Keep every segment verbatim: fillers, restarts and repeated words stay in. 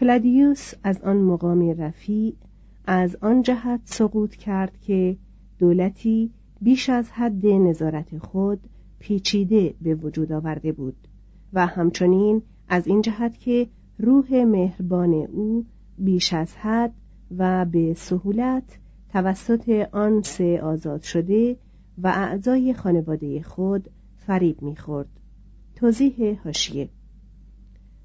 کلادیوس از آن مقام رفیع از آن جهت سقوط کرد که دولتی بیش از حد نظارت خود پیچیده به وجود آورده بود و همچنین از این جهت که روح مهربان او بیش از حد و به سهولت توسط آن سه آزاد شده و اعضای خانواده خود فریب می‌خورد. توضیح حاشیه: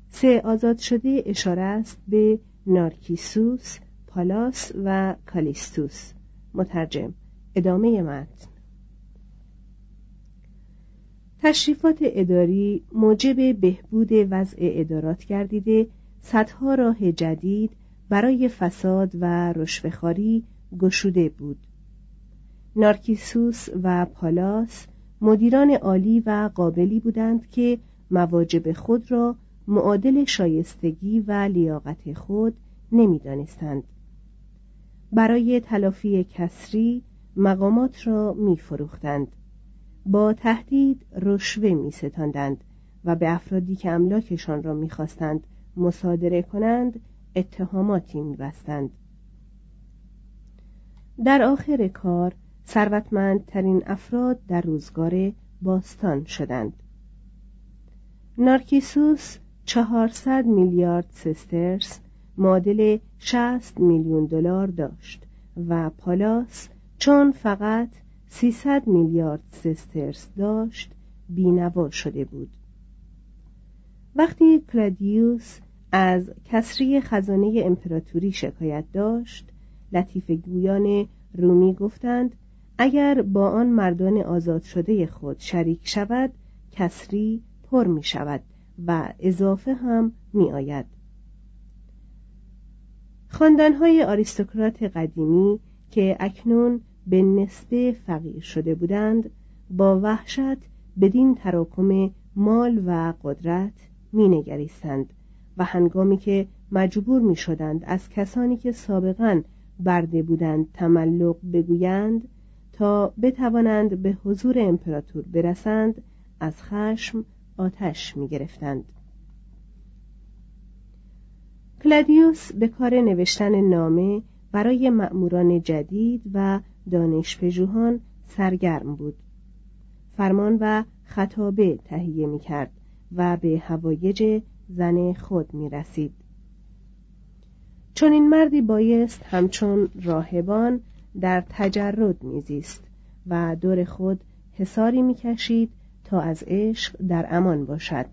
سه آزاد شده اشاره است به نارکیسوس، پالاس و کالیستوس. مترجم. ادامه متن. تشریفات اداری موجب بهبود وضع ادارات گردیده صدها راه جدید برای فساد و رشوه‌خواری گشوده بود. نارکیسوس و پالاس مدیران عالی و قابلی بودند که مواجب خود را معادل شایستگی و لیاقت خود نمی‌دانستند. برای تلافی کسری مقامات را می‌فروختند، با تهدید رشوه می‌ستاندند و به افرادی که املاکشان را می‌خواستند مصادره کنند اتهاماتی می‌بستند. در آخر کار ثروتمندترین افراد در روزگار باستان شدند. نارکیسوس چهارصد میلیارد سسترس معادل شصت میلیون دلار داشت و پالاس چون فقط سیصد میلیارد سسترس داشت بی‌نوا شده بود. وقتی کلادیوس از کسری خزانه امپراتوری شکایت داشت، لطیفه گویان رومی گفتند اگر با آن مردان آزاد شده خود شریک شود کسری پر می شود و اضافه هم می آید. خاندانهای آریستوکرات قدیمی که اکنون به نسبه فقیر شده بودند با وحشت بدین تراکم مال و قدرت می نگریستند و هنگامی که مجبور می شدند از کسانی که سابقاً برده بودند تملق بگویند تا بتوانند به حضور امپراتور برسند، از خشم آتش می گرفتند. کلادیوس به کار نوشتن نامه برای مأموران جدید و دانشپژوهان سرگرم بود. فرمان و خطابه تهیه می کرد و به هوایج زن خود می رسید. چون این مردی بایست همچون راهبان در تجرد می زیست و دور خود حصاری می کشید تا از عشق در امان باشد.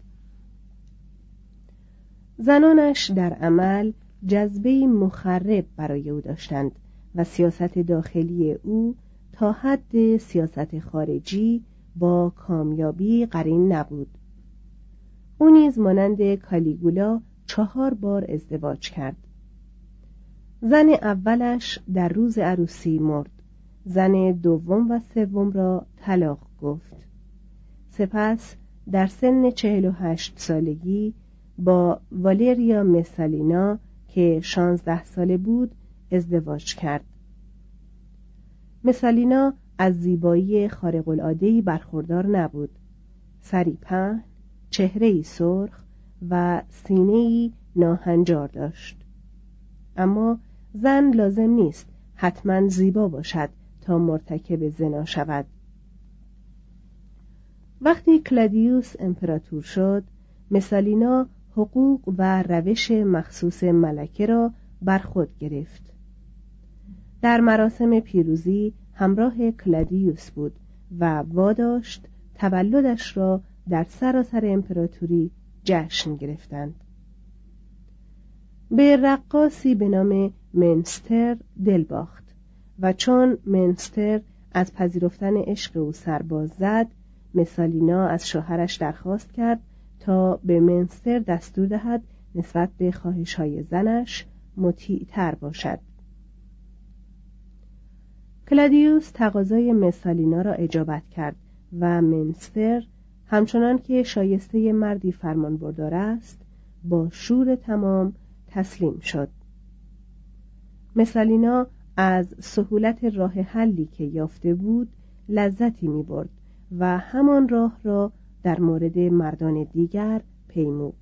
زنانش در عمل جذبه مخرب برای او داشتند و سیاست داخلی او تا حد سیاست خارجی با کامیابی قرین نبود. او نیز مانند کالیگولا چهار بار ازدواج کرد. زن اولش در روز عروسی مرد. زن دوم و سوم را طلاق گفت. سپس در سن چهل و هشت سالگی با والریا مسالینا که شانزده ساله بود ازدواج کرد. مسالینا از زیبایی خارق العاده‌ای برخوردار نبود. سری پهن، چهره‌ای سرخ و سینه‌ای ناهنجار داشت. اما زن لازم نیست حتما زیبا باشد تا مرتکب زنا شود. وقتی کلادیوس امپراتور شد، مسالینا حقوق و روش مخصوص ملکه را بر خود گرفت. در مراسم پیروزی همراه کلادیوس بود و واداشت تولدش را در سراسر امپراتوری جشن گرفتند. به رقاصی به نام منستر دل باخت و چون منستر از پذیرفتن عشق او سرباز زد، مسالینا از شوهرش درخواست کرد تا به منستر دستور دهد نسبت به خواهش‌های زنش مطیع‌تر باشد. کلادیوس تقاضای مسالینا را اجابت کرد و منستر همچنان که شایسته مردی فرمانبردار است، با شور تمام تسلیم شد. مسالینا از سهولت راه حلی که یافته بود لذتی می برد و همان راه را در مورد مردان دیگر پیمود.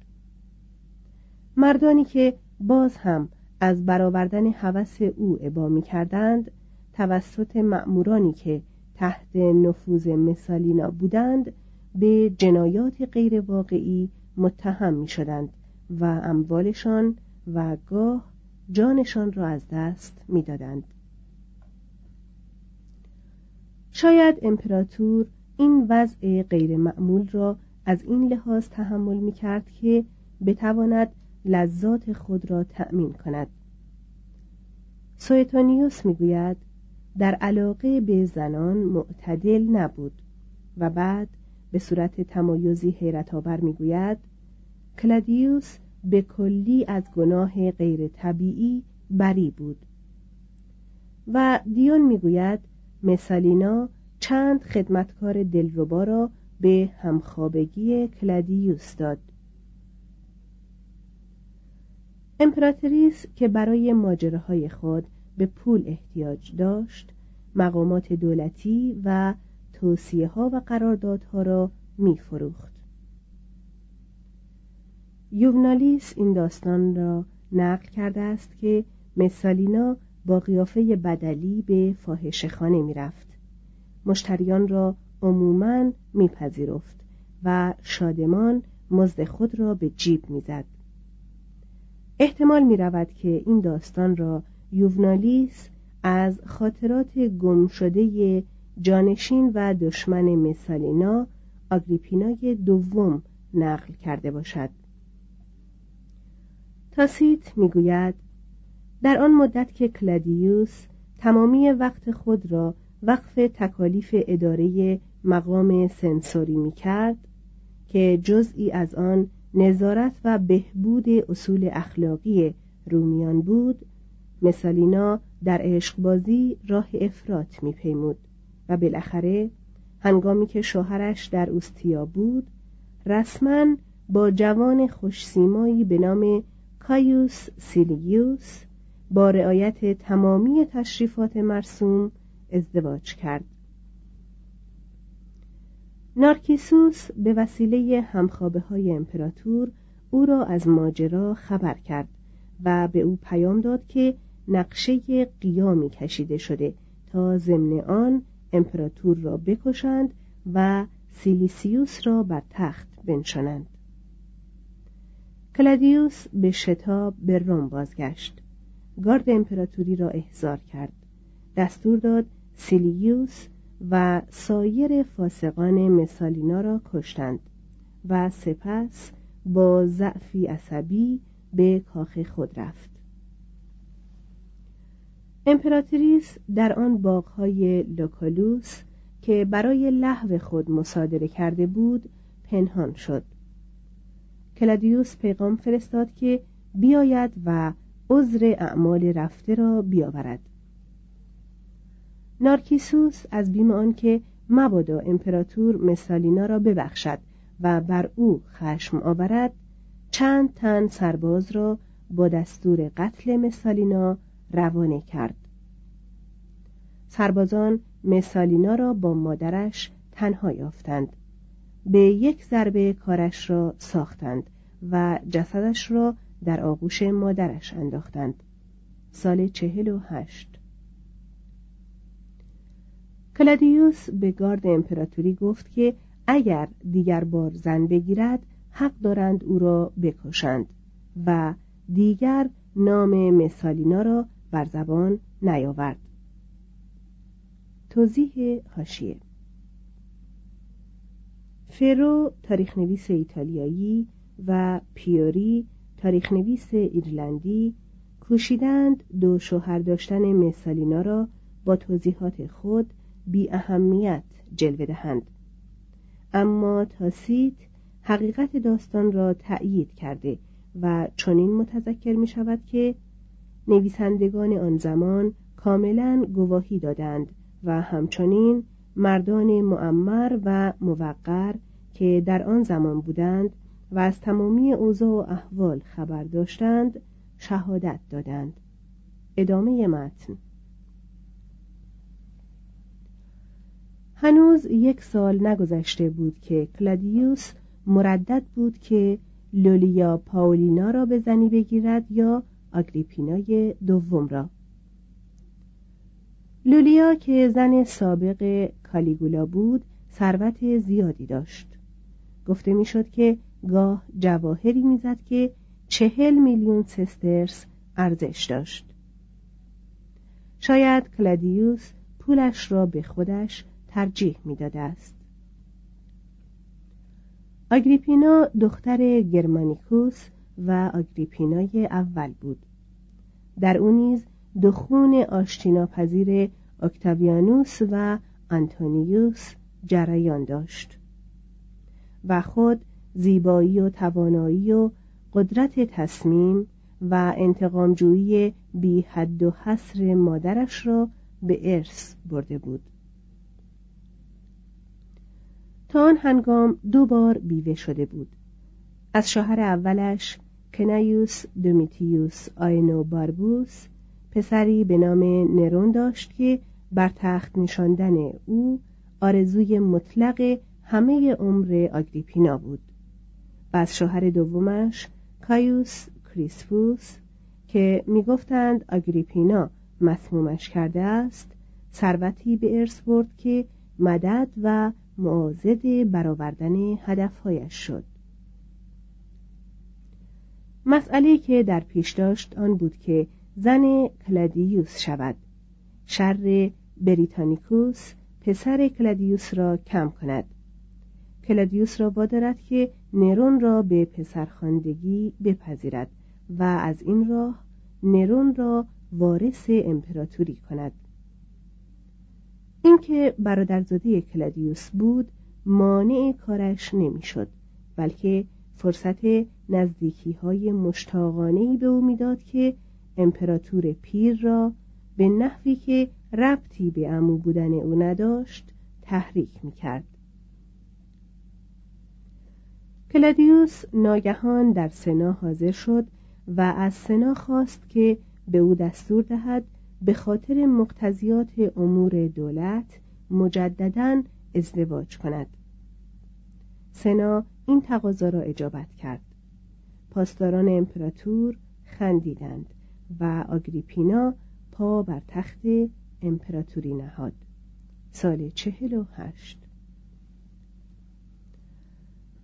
مردانی که باز هم از برآوردن هوس او ابا می کردند، توسط مأمورانی که تحت نفوذ مسالینا بودند به جنایات غیر واقعی متهم می شدند و اموالشان و گاه جانشان را از دست می دادند. شاید امپراتور این وضع غیر معمول را از این لحاظ تحمل می کرد که بتواند لذات خود را تأمین کند. سوئتونیوس می گوید در علاقه به زنان معتدل نبود و بعد به صورت تمایزی حیرت آور می گوید کلادیوس به کلی از گناه غیر طبیعی بری بود. و دیون می گوید مسالینا چند خدمتکار دلربا را به همخوابگی کلادیوس داد. امپراتریس که برای ماجراهای خود به پول احتیاج داشت، مقامات دولتی و توصیه‌ها و قراردادها را می‌فروخت. یوونالیس این داستان را نقل کرده است که مسالینا با قیافه بدلی به فاحشه‌خانه می‌رفت. مشتریان را عموماً می‌پذیرفت و شادمان مزد خود را به جیب می‌زد. احتمال می‌رود که این داستان را یوونالیس از خاطرات گم شده جانشین و دشمن مسالینا آگریپینای دوم نقل کرده باشد. تاسیت میگوید در آن مدت که کلادیوس تمامی وقت خود را وقف تکالیف اداره مقام سنسوری میکرد که جزئی از آن نظارت و بهبود اصول اخلاقی رومیان بود، مسالینا در عشقبازی راه افراط میپیمود و بالاخره هنگامی که شوهرش در اوستیا بود رسما با جوان خوشسیمایی به نام کایوس سیلیوس با رعایت تمامی تشریفات مرسوم ازدواج کرد. نارکیسوس به وسیله همخوابه‌های امپراتور او را از ماجرا خبر کرد و به او پیام داد که نقشه قیامی کشیده شده تا ضمن آن امپراتور را بکشند و سیلیسیوس را بر تخت بنشانند. کلادیوس به شتاب به روم بازگشت. گارد امپراتوری را احضار کرد. دستور داد سیلیوس و سایر فاسقان مسالینا را کشتند و سپس با ضعفی عصبی به کاخ خود رفت. امپراتوریس در آن باغ‌های لوکالوس که برای لهو خود مصادره کرده بود پنهان شد. کلادیوس پیغام فرستاد که بیاید و عذر اعمال رفته را بیاورد. نارکیسوس از بیم آنکه مبادا امپراتور مسالینا را ببخشد و بر او خشم آورد، چند تن سرباز را با دستور قتل مسالینا روانه کرد. سربازان مسالینا را با مادرش تنها یافتند. به یک ضربه کارش را ساختند و جسدش را در آغوش مادرش انداختند. سال چهل و هشت کلادیوس به گارد امپراتوری گفت که اگر دیگر بار زن بگیرد حق دارند او را بکشند و دیگر نام مسالینا را بر زبان نیاورد. توضیح حاشیه: فرو تاریخ‌نویس ایتالیایی و پیوری تاریخ‌نویس ایرلندی کوشیدند دو شوهر داشتن مسالینا را با توضیحات خود بی اهمیت جلوه دهند، اما تاسیت حقیقت داستان را تأیید کرده و چنین متذکر می شود که نویسندگان آن زمان کاملا گواهی دادند و همچنین مردان معمر و موقر که در آن زمان بودند و از تمامی اوضاع و احوال خبر داشتند شهادت دادند. ادامه متن. هنوز یک سال نگذشته بود که کلادیوس مردد بود که لولیا پاولینا را به زنی بگیرد یا آگریپینای دوم را. لولیا که زن سابق کالیگولا بود ثروت زیادی داشت. گفته میشد که گاه جواهری میزد که چهل میلیون سسترس ارزش داشت. شاید کلادیوس پولش را به خودش ترجیح میداده است. آگریپینا دختر گرمانیکوس و آگریپینای اول بود. در او نیز دو خون آشتیناپذیر اکتاویانوس و آنتونیوس جریان داشت و خود زیبایی و توانایی و قدرت تصمیم و انتقامجویی بی حد و حصر مادرش را به ارث برده بود. تا آن هنگام دو بار بیوه شده بود. از شوهر اولش کنایوس دومیتیوس آینو باربوس پسری به نام نرون داشت که بر تخت نشاندن او آرزوی مطلق همه عمر آگریپینا بود. و از شوهر دومش کایوس کریسفوس که میگفتند آگریپینا مسمومش کرده است، ثروتی به ارث برد که مدد و معاضد برآوردن هدفهایش شد. مسئله‌ای که در پیش داشت آن بود که زن کلادیوس شود، شر بریتانیکوس پسر کلادیوس را کم کند، کلادیوس را وادارد که نرون را به پسرخواندگی بپذیرد و از این راه نرون را وارث امپراتوری کند. اینکه برادرزاده کلادیوس بود مانع کارش نمیشد، بلکه فرصت نزدیکی‌های مشتاقانه‌ای به او میداد که امپراتور پیر را به نحوی که ربطی به عمو بودن او نداشت تحریک میکرد. کلادیوس ناگهان در سنا حاضر شد و از سنا خواست که به او دستور دهد به خاطر مقتضیات امور دولت مجدداً ازدواج کند. سنا این تقاضا را اجابت کرد. پاسداران امپراتور خندیدند و آگریپینا پا بر تخت امپراتوری نهاد. سال چهل و هشت.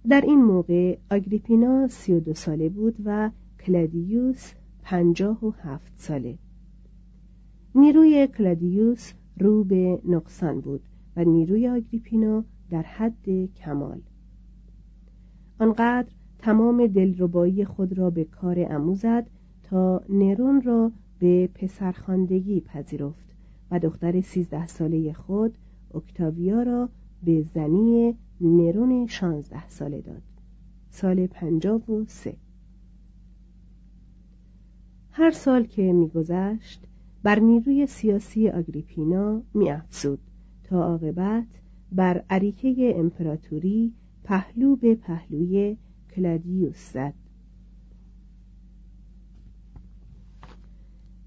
در این موقع آگریپینا سی و دو ساله بود و کلادیوس پنجاه و هفت ساله. نیروی کلادیوس رو به نقصان بود و نیروی آگریپینا در حد کمال. آنقدر تمام دلربایی خود را به کار عمو زد تا نرون را به پسرخواندگی پذیرفت و دختر سیزده ساله خود اکتاویا را به زنی نرون شانزده ساله داد. سال پنجاه و سه. هر سال که می‌گذشت بر نیروی سیاسی آگریپینا می‌افزود تا عاقبت بر اریکه امپراتوری پهلو به پهلوی کلادیوس زد.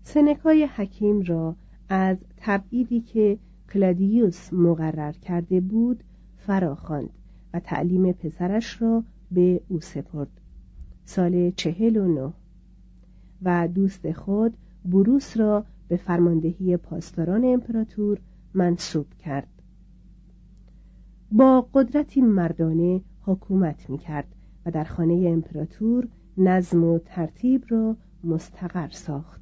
سنکای حکیم را از تبعیدی که کلادیوس مقرر کرده بود فراخواند و تعلیم پسرش را به او سپرد. سال چهل و نه و دوست خود بوروس را به فرماندهی پاسداران امپراتور منصوب کرد. با قدرتی مردانه حکومت می‌کرد و در خانه امپراتور نظم و ترتیب را مستقر ساخت.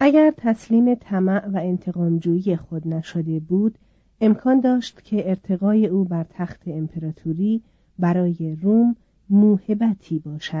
اگر تسلیم طمع و انتقامجویی خود نشده بود، امکان داشت که ارتقای او بر تخت امپراتوری برای روم موهبتی باشد.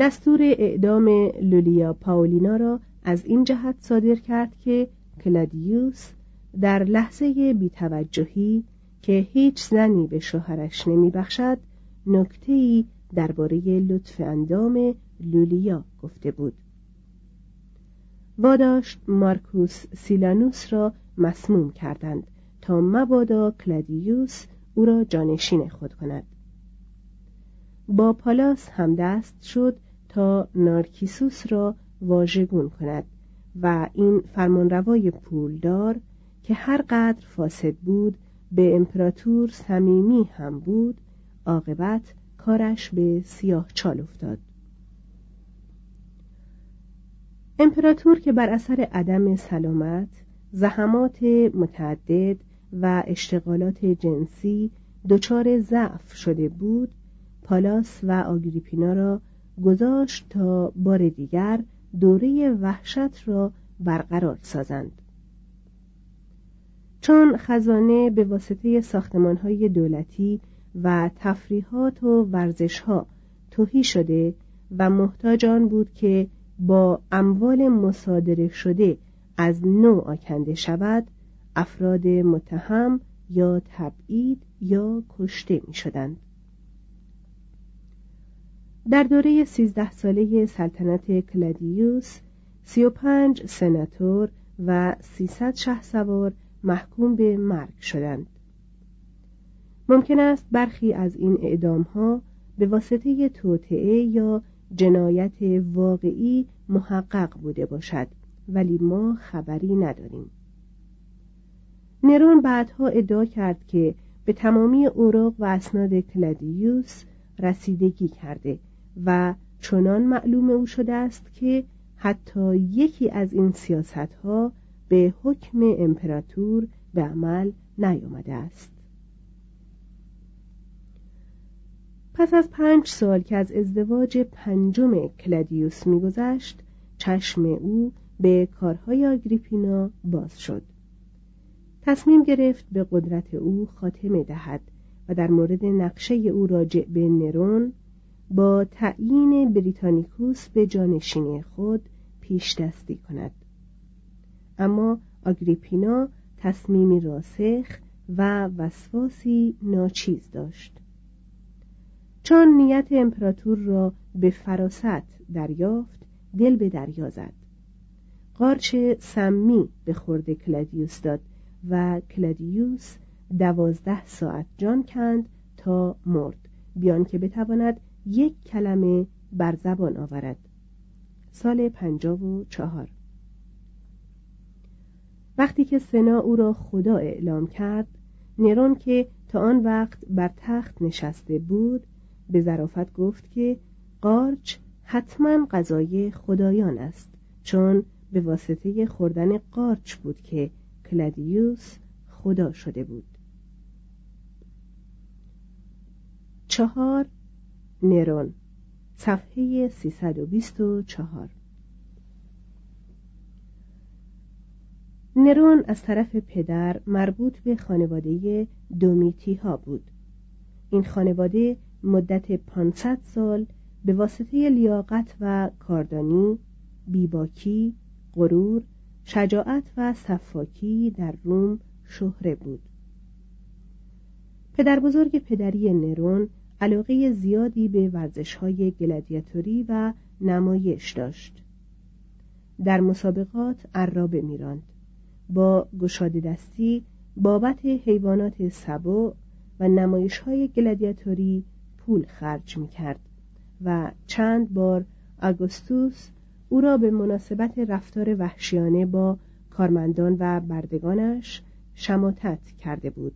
دستور اعدام لولیا پاولینا را از این جهت صادر کرد که کلادیوس در لحظه بی‌توجهی که هیچ زنی به شوهرش نمی‌بخشد، نکته‌ای درباره لطف اندام لولیا گفته بود. واداشت مارکوس سیلانوس را مسموم کردند تا مبادا کلادیوس او را جانشین خود کند. با پالاس همدست شد تا نارکیسوس را واژگون کند و این فرمانروای پولدار که هر قدر فاسد بود به امپراتور صمیمی هم بود، عاقبت کارش به سیاه چال افتاد. امپراتور که بر اثر عدم سلامت، زحمات متعدد و اشتغالات جنسی دچار ضعف شده بود، پالاس و آگریپینا را گذاشت تا بار دیگر دوره وحشت را برقرار سازند. چون خزانه به واسطه ساختمان‌های دولتی و تفریحات و ورزش‌ها تهی شده و محتاج آن بود که با اموال مصادره شده از نو آکنده شود، افراد متهم یا تبعید یا کشته می‌شدند. در دوره سیزده ساله سلطنت کلادیوس، سی و پنج سناتور و سیصد شهسوار محکوم به مرگ شدند. ممکن است برخی از این اعدام‌ها به واسطه توطئه یا جنایت واقعی محقق بوده باشد، ولی ما خبری نداریم. نرون بعدها ادعا کرد که به تمامی اوراق و اسناد کلادیوس رسیدگی کرده و چنان معلوم او شده است که حتی یکی از این سیاست‌ها به حکم امپراتور به عمل نیامده است. پس از پنج سال که از ازدواج پنجم کلادیوس می‌گذشت، چشم او به کارهای آگریپینا باز شد. تصمیم گرفت به قدرت او خاتمه دهد و در مورد نقشه او راجع به نرون با تعیین بریتانیکوس به جانشینی خود پیش دستی کند. اما آگریپینا تصمیمی راسخ و وسواسی ناچیز داشت. چون نیت امپراتور را به فراست دریافت، دل به دریا زد. قارچ سمی به خورد کلادیوس داد و کلادیوس دوازده ساعت جان کند تا مرد، بیان که بتواند یک کلمه بر زبان آورد. سال پنجاه و چهار. وقتی که سنا او را خدا اعلام کرد، نرون که تا آن وقت بر تخت نشسته بود، به ظرافت گفت که قارچ حتما غذای خدایان است، چون به واسطه خوردن قارچ بود که کلادیوس خدا شده بود. چهار. نرون، صفحه سیصد و بیست و چهار. نرون از طرف پدر مربوط به خانواده دومیتی ها بود. این خانواده مدت پانصد سال به واسطه لیاقت و کاردانی، بیباکی، غرور، شجاعت و صفاکی در روم شهره بود. پدر بزرگ پدری نرون علاقه زیادی به ورزش‌های گلادیاتوری و نمایش داشت. در مسابقات عرابه می‌راند، با گشاده دستی بابت حیوانات سبع و نمایش‌های گلادیاتوری پول خرج می‌کرد و چند بار آگوستوس او را به مناسبت رفتار وحشیانه با کارمندان و بردگانش شماتت کرده بود.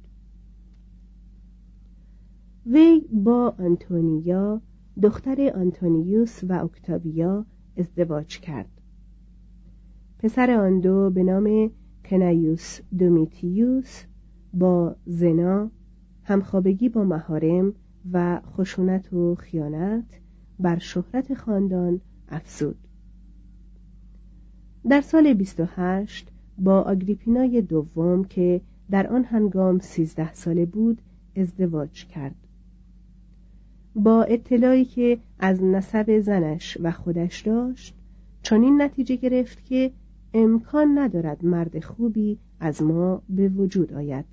وی با آنتونیا، دختر آنتونیوس و اکتابیا ازدواج کرد. پسر آن دو به نام کنایوس دومیتیوس با زنا، همخوابگی با محارم و خشونت و خیانت بر شهرت خاندان افزود. در سال بیست و هشت با آگریپینای دوم که در آن هنگام سیزده ساله بود ازدواج کرد. با اطلاعی که از نسب زنش و خودش داشت، چنین نتیجه گرفت که امکان ندارد مرد خوبی از ما به وجود آید.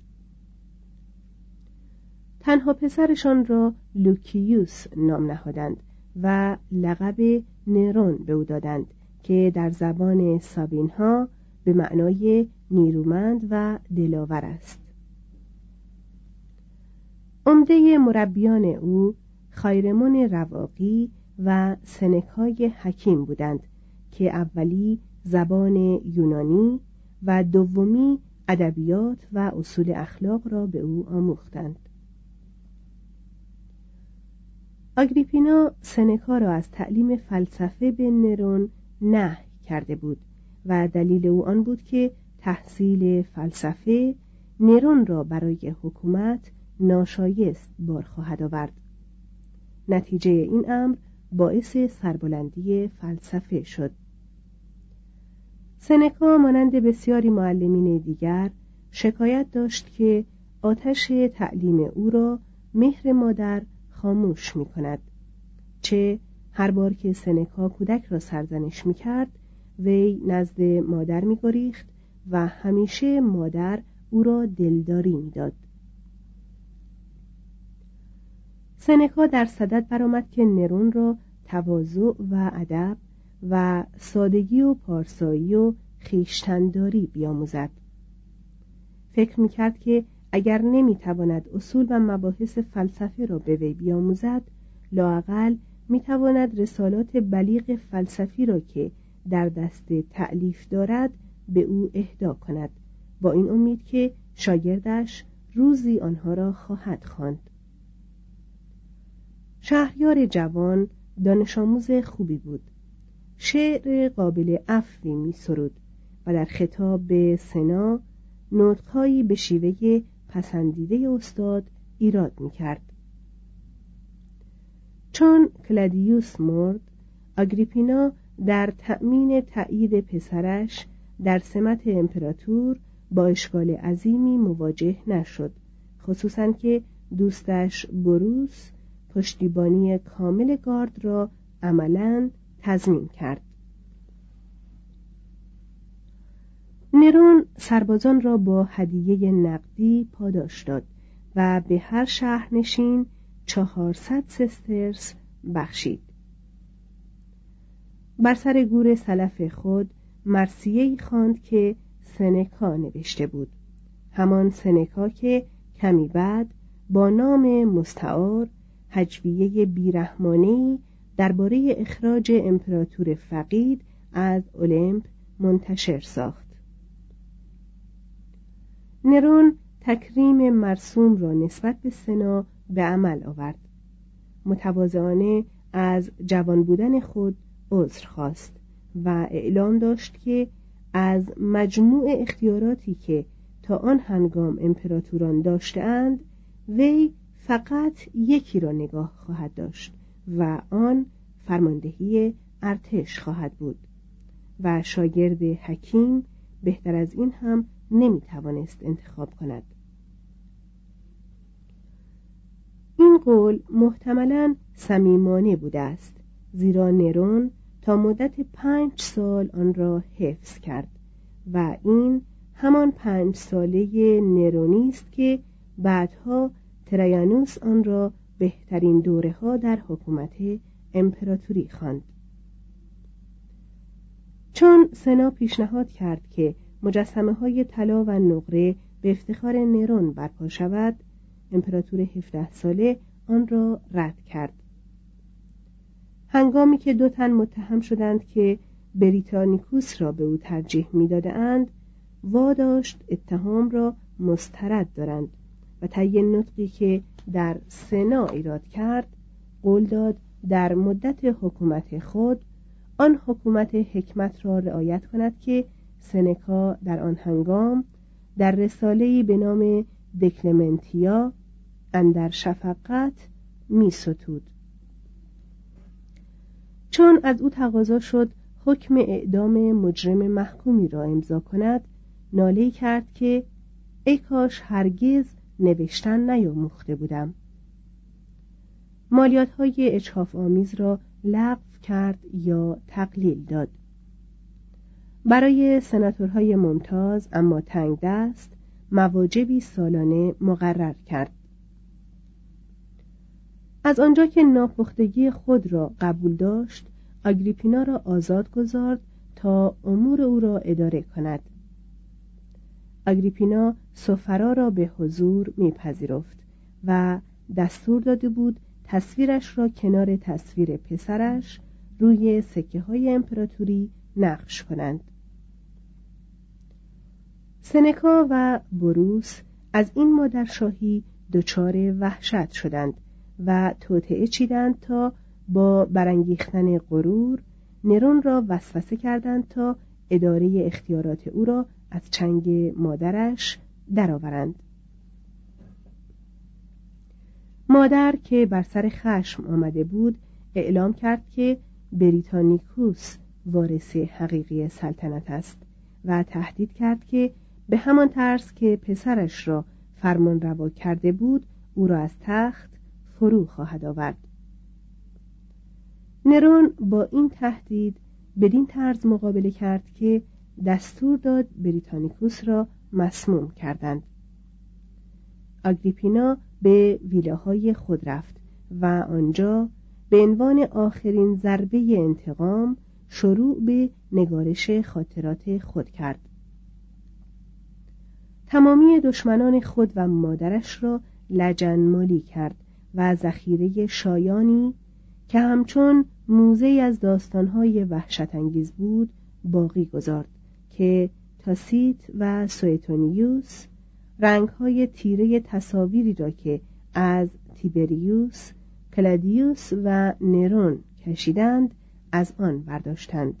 تنها پسرشان را لوکیوس نام نهادند و لقب نرون به او دادند که در زبان سابینها به معنای نیرومند و دلاور است. عمده مربیان او خایرمون رواقی و سنکای حکیم بودند که اولی زبان یونانی و دومی ادبیات و اصول اخلاق را به او آموختند. آگریپینا سنکا را از تعلیم فلسفه به نرون نهی کرده بود و دلیل او آن بود که تحصیل فلسفه نرون را برای حکومت ناشایست بار خواهد آورد. نتیجه این امر باعث سربلندی فلسفه شد. سنکا مانند بسیاری معلمین دیگر شکایت داشت که آتش تعلیم او را مهر مادر خاموش می کند. چه هر بار که سنکا کودک را سرزنش می کرد وی نزد مادر می گریخت و همیشه مادر او را دلداری می داد. سنکا در صدد برآمد که نرون را تواضع و ادب و سادگی و پارسایی و خویشتن‌داری بیاموزد. فکر می‌کرد که اگر نمی‌تواند اصول و مباحث فلسفه را به وی بیاموزد، لااقل می‌تواند رسالات بلیغ فلسفی را که در دست تألیف دارد به او اهدا کند، با این امید که شاگردش روزی آنها را خواهد خواند. شهریار جوان دانش آموز خوبی بود. شعر قابل عفوی می سرود و در خطاب به سنا نطق‌هایی به شیوه پسندیده استاد ایراد می کرد. چون کلادیوس مرد، آگریپینا در تأمین تأیید پسرش در سمت امپراتور با اشکال عظیمی مواجه نشد، خصوصاً که دوستش بروس پشتیبانی کامل گارد را عملاً تضمین کرد. نرون سربازان را با هدیه نقدی پاداش داد و به هر شهرنشین چهارصد سسترس بخشید. بر سر گور سلف خود مرثیه‌ای خواند که سنکا نوشته بود، همان سنکا که کمی بعد با نام مستعار هجویه بیرحمانه‌ای درباره اخراج امپراتور فقید از اولمپ منتشر ساخت. نرون تکریم مرسوم را نسبت به سنا به عمل آورد. متواضعانه از جوان بودن خود عذر خواست و اعلام داشت که از مجموع اختیاراتی که تا آن هنگام امپراتوران داشته‌اند، وی فقط یکی را نگاه خواهد داشت و آن فرماندهی ارتش خواهد بود و شاگرد حکیم بهتر از این هم نمیتوانست انتخاب کند. این قول محتملاً صمیمانه بوده است، زیرا نرون تا مدت پنج سال آن را حفظ کرد و این همان پنج ساله نرونی است که بعدها تریانوس آن را بهترین دوره‌ها در حکومت امپراتوری خواند. چون سنا پیشنهاد کرد که مجسمه‌های طلا و نقره به افتخار نرون برپا شود، امپراتور هفده ساله آن را رد کرد. هنگامی که دو تن متهم شدند که بریتانیکوس را به او ترجیح می‌دادند، واداشت اتهام را مسترد دارند و طی نطقی که در سنا ایراد کرد، قول داد در مدت حکومت خود آن حکومت حکمت را رعایت کند که سنکا در آن هنگام در رساله‌ای به نام دکلمنتیا اندر شفقت می ستود. چون از او تقاضا شد حکم اعدام مجرم محکومی را امضا کند، ناله‌ای کرد که ای کاش هرگز نوشتن نیاموخته بودم. مالیات های اجحاف آمیز را لغو کرد یا تقلیل داد. برای سناتورهای ممتاز اما تنگ دست مواجبی سالانه مقرر کرد. از آنجا که ناپختگی خود را قبول داشت، آگریپینا را آزاد گذارد تا امور او را اداره کند. آگریپینا سفرا را به حضور میپذیرفت و دستور داده بود تصویرش را کنار تصویر پسرش روی سکه های امپراتوری نقش کنند. سنکا و بروس از این مادرشاهی دچار وحشت شدند و توطئه چیدند تا با برانگیختن غرور نرون را وسوسه کردند تا اداره اختیارات او را از چنگ مادرش درآورند. مادر که بر سر خشم آمده بود اعلام کرد که بریتانیکوس وارث حقیقی سلطنت است و تهدید کرد که به همان طرز که پسرش را فرمان روا کرده بود او را از تخت فرو خواهد آورد. نرون با این تهدید بدین طرز مقابله کرد که دستور داد بریتانیکوس را مسموم کردند. آگریپینا به ویلاهای خود رفت و آنجا به عنوان آخرین ضربه انتقام شروع به نگارش خاطرات خود کرد. تمامی دشمنان خود و مادرش را لجن مالی کرد و ذخیره شایانی که همچون موزه‌ای از داستانهای وحشت انگیز بود باقی گذارد که تاسیت و سوئتونیوس رنگ‌های تیره تصاویری را که از تیبریوس، کلادیوس و نرون کشیدند از آن برداشتند.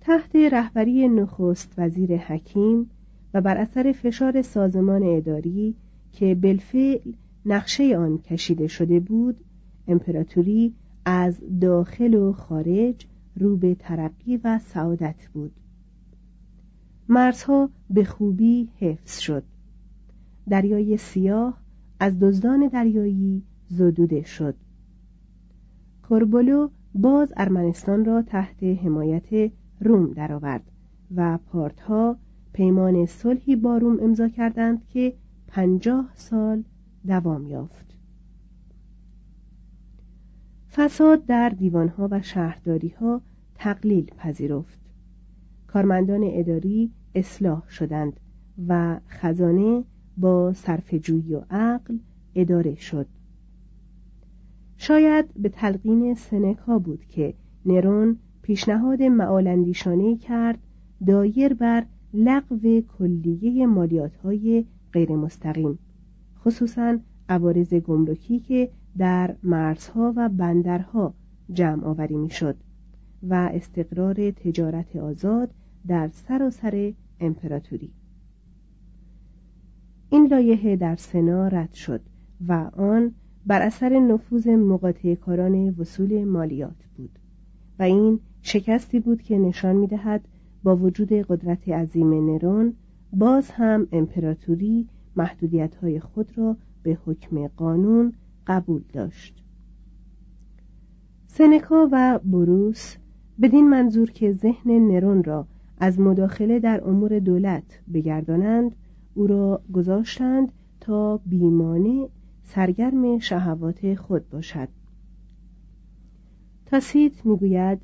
تحت رهبری نخست وزیر حکیم و بر اثر فشار سازمان اداری که بالفعل نقشه آن کشیده شده بود، امپراتوری از داخل و خارج رو به ترقی و سعادت بود. مرزها به خوبی حفظ شد. دریای سیاه از دزدان دریایی زدوده شد. کوربولو باز ارمنستان را تحت حمایت روم درآورد و پارتها پیمان صلحی با روم امضا کردند که پنجاه سال دوام یافت. فساد در دیوانها و شهرداریها تقلیل پذیرفت. کارمندان اداری اصلاح شدند و خزانه با صرفه‌جویی و عقل اداره شد. شاید به تلقین سنکا بود که نرون پیشنهاد معال‌اندیشانه‌ای کرد دایر بر لغو کلیه مالیات‌های غیرمستقیم، خصوصاً عوارض گمرکی که در مرزها و بندرها جمع آوری می‌شد و استقرار تجارت آزاد در سراسر امپراتوری. این لایحه در سنا رد شد و آن بر اثر نفوذ مقاطعه‌کاران وصول مالیات بود و این شکستی بود که نشان می‌دهد با وجود قدرت عظیم نرون باز هم امپراتوری محدودیت‌های خود را به حکم قانون قبول داشت. سنکا و بوروس بدین منظور که ذهن نرون را از مداخله در امور دولت بگردانند او را گذاشتند تا بیمانه سرگرم شهوات خود باشد. تاسیت میگوید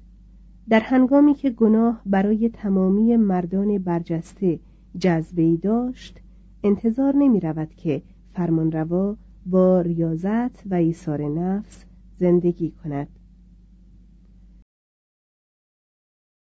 در هنگامی که گناه برای تمامی مردان برجسته جذبه‌ای داشت انتظار نمی رود که فرمانروا با ریاضت و ایثار نفس زندگی کند.